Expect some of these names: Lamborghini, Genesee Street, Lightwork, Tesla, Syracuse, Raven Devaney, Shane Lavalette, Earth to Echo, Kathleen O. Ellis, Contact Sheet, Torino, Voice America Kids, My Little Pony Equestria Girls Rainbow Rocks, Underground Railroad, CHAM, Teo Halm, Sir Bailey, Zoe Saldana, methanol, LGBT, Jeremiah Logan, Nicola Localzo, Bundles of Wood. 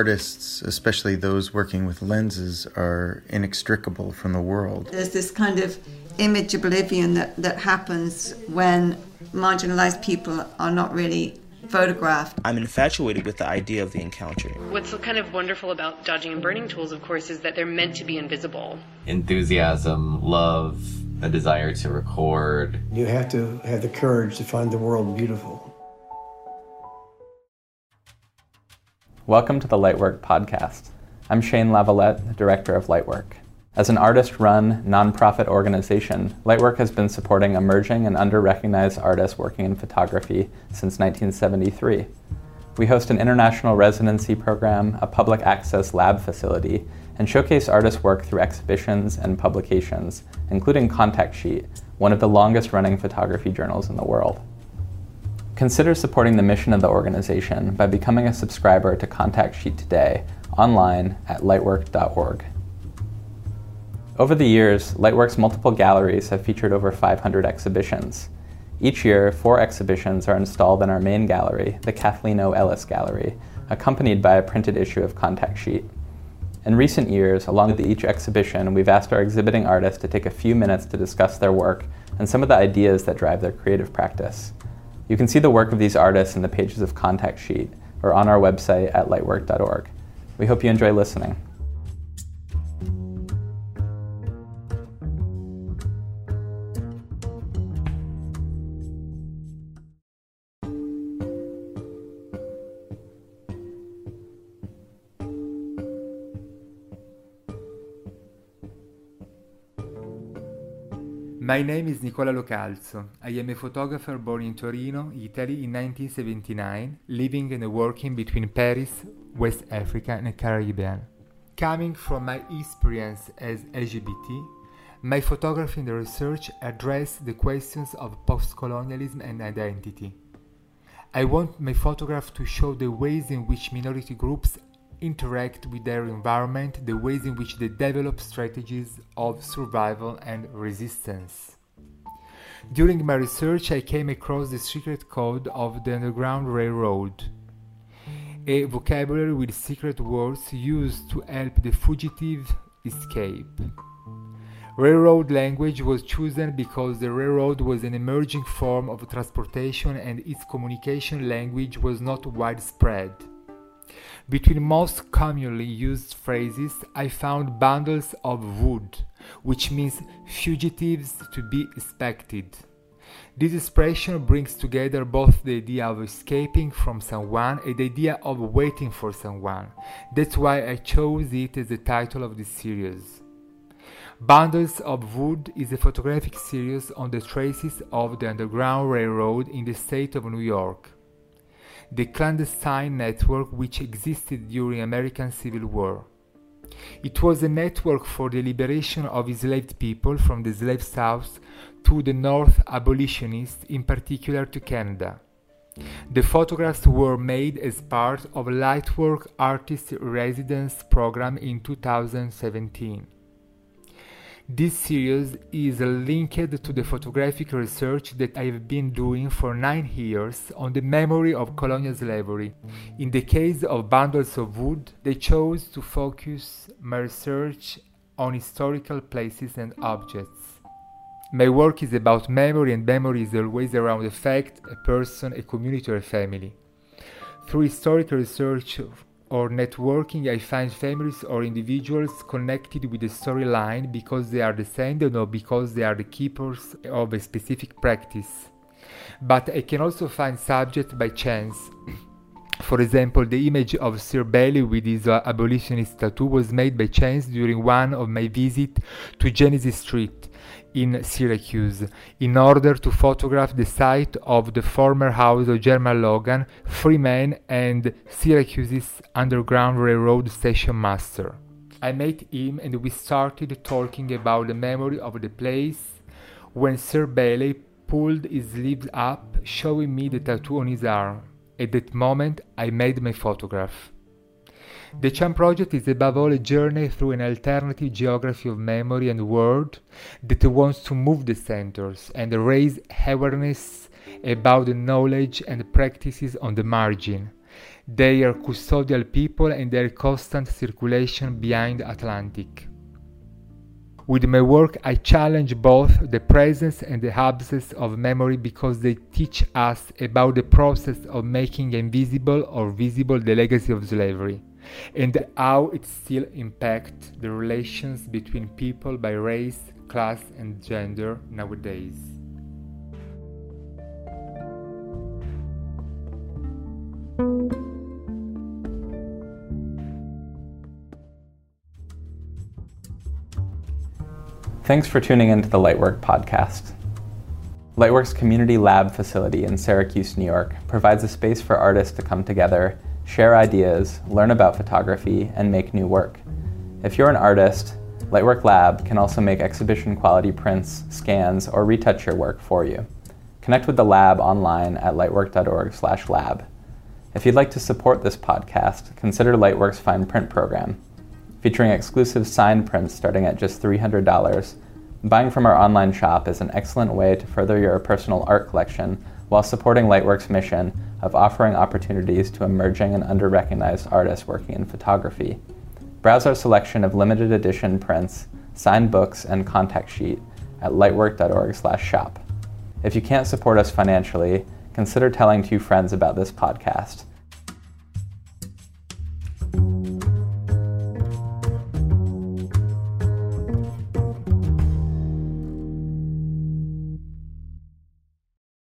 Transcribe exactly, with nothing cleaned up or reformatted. artists, especially those working with lenses, are inextricable from the world. There's this kind of image oblivion that, that happens when marginalized people are not really photographed. I'm infatuated with the idea of the encounter. What's kind of wonderful about dodging and burning tools, of course, is that they're meant to be invisible. Enthusiasm, love, a desire to record. You have to have the courage to find the world beautiful. Welcome to the Lightwork podcast. I'm Shane Lavalette, Director of Lightwork. As an artist-run, nonprofit organization, Lightwork has been supporting emerging and under-recognized artists working in photography since nineteen seventy-three. We host an international residency program, a public access lab facility, and showcase artists' work through exhibitions and publications, including Contact Sheet, one of the longest-running photography journals in the world. Consider supporting the mission of the organization by becoming a subscriber to Contact Sheet today, online at lightwork dot org. Over the years, Lightwork's multiple galleries have featured over five hundred exhibitions. Each year, four exhibitions are installed in our main gallery, the Kathleen O. Ellis Gallery, accompanied by a printed issue of Contact Sheet. In recent years, along with each exhibition, we've asked our exhibiting artists to take a few minutes to discuss their work and some of the ideas that drive their creative practice. You can see the work of these artists in the pages of Contact Sheet or on our website at lightwork dot org. We hope you enjoy listening. My name is Nicola Localzo. I am a photographer born in Torino, Italy in nineteen seventy-nine, living and working between Paris, West Africa and the Caribbean. Coming from my experience as L G B T, my photography and research address the questions of post-colonialism and identity. I want my photograph to show the ways in which minority groups interact with their environment, the ways in which they develop strategies of survival and resistance. During my research, I came across the secret code of the Underground Railroad, a vocabulary with secret words used to help the fugitive escape. Railroad language was chosen because the railroad was an emerging form of transportation and its communication language was not widespread. Between most commonly used phrases, I found bundles of wood, which means fugitives to be expected. This expression brings together both the idea of escaping from someone and the idea of waiting for someone. That's why I chose it as the title of this series. Bundles of Wood is a photographic series on the traces of the Underground Railroad in the state of New York, the clandestine network which existed during American Civil War. It was a network for the liberation of enslaved people from the slave South to the North abolitionists, in particular to Canada. The photographs were made as part of a Lightwork Artist Residence program in two thousand seventeen. This series is linked to the photographic research that I have been doing for nine years on the memory of colonial slavery. In the case of Bundles of Wood, they chose to focus my research on historical places and objects. My work is about memory, and memory is always around a fact, a person, a community, or a family. Through historical research or networking, I find families or individuals connected with the storyline because they are descended or because they are the keepers of a specific practice. But I can also find subjects by chance. For example, the image of Sir Bailey with his uh, abolitionist tattoo was made by chance during one of my visits to Genesee Street in Syracuse, in order to photograph the site of the former house of Jeremiah Logan, freeman and Syracuse's Underground Railroad station master. I met him and we started talking about the memory of the place when Sir Bailey pulled his sleeves up, showing me the tattoo on his arm. At that moment, I made my photograph. The CHAM project is above all a journey through an alternative geography of memory and world that wants to move the centers and raise awareness about the knowledge and practices on the margin, They are custodial people and their constant circulation behind Atlantic. With my work, I challenge both the presence and the absence of memory because they teach us about the process of making invisible or visible the legacy of slavery, and how it still impacts the relations between people by race, class and gender nowadays. Thanks for tuning into the Lightwork podcast. Lightwork's community lab facility in Syracuse, New York provides a space for artists to come together, share ideas, learn about photography, and make new work. If you're an artist, Lightwork Lab can also make exhibition quality prints, scans, or retouch your work for you. Connect with the lab online at lightwork dot org slash lab. If you'd like to support this podcast, consider Lightwork's Fine Print program. Featuring exclusive signed prints starting at just three hundred dollars, buying from our online shop is an excellent way to further your personal art collection while supporting Lightwork's mission of offering opportunities to emerging and under-recognized artists working in photography. Browse our selection of limited edition prints, signed books, and contact sheet at lightwork dot org slash shop. If you can't support us financially, consider telling two friends about this podcast.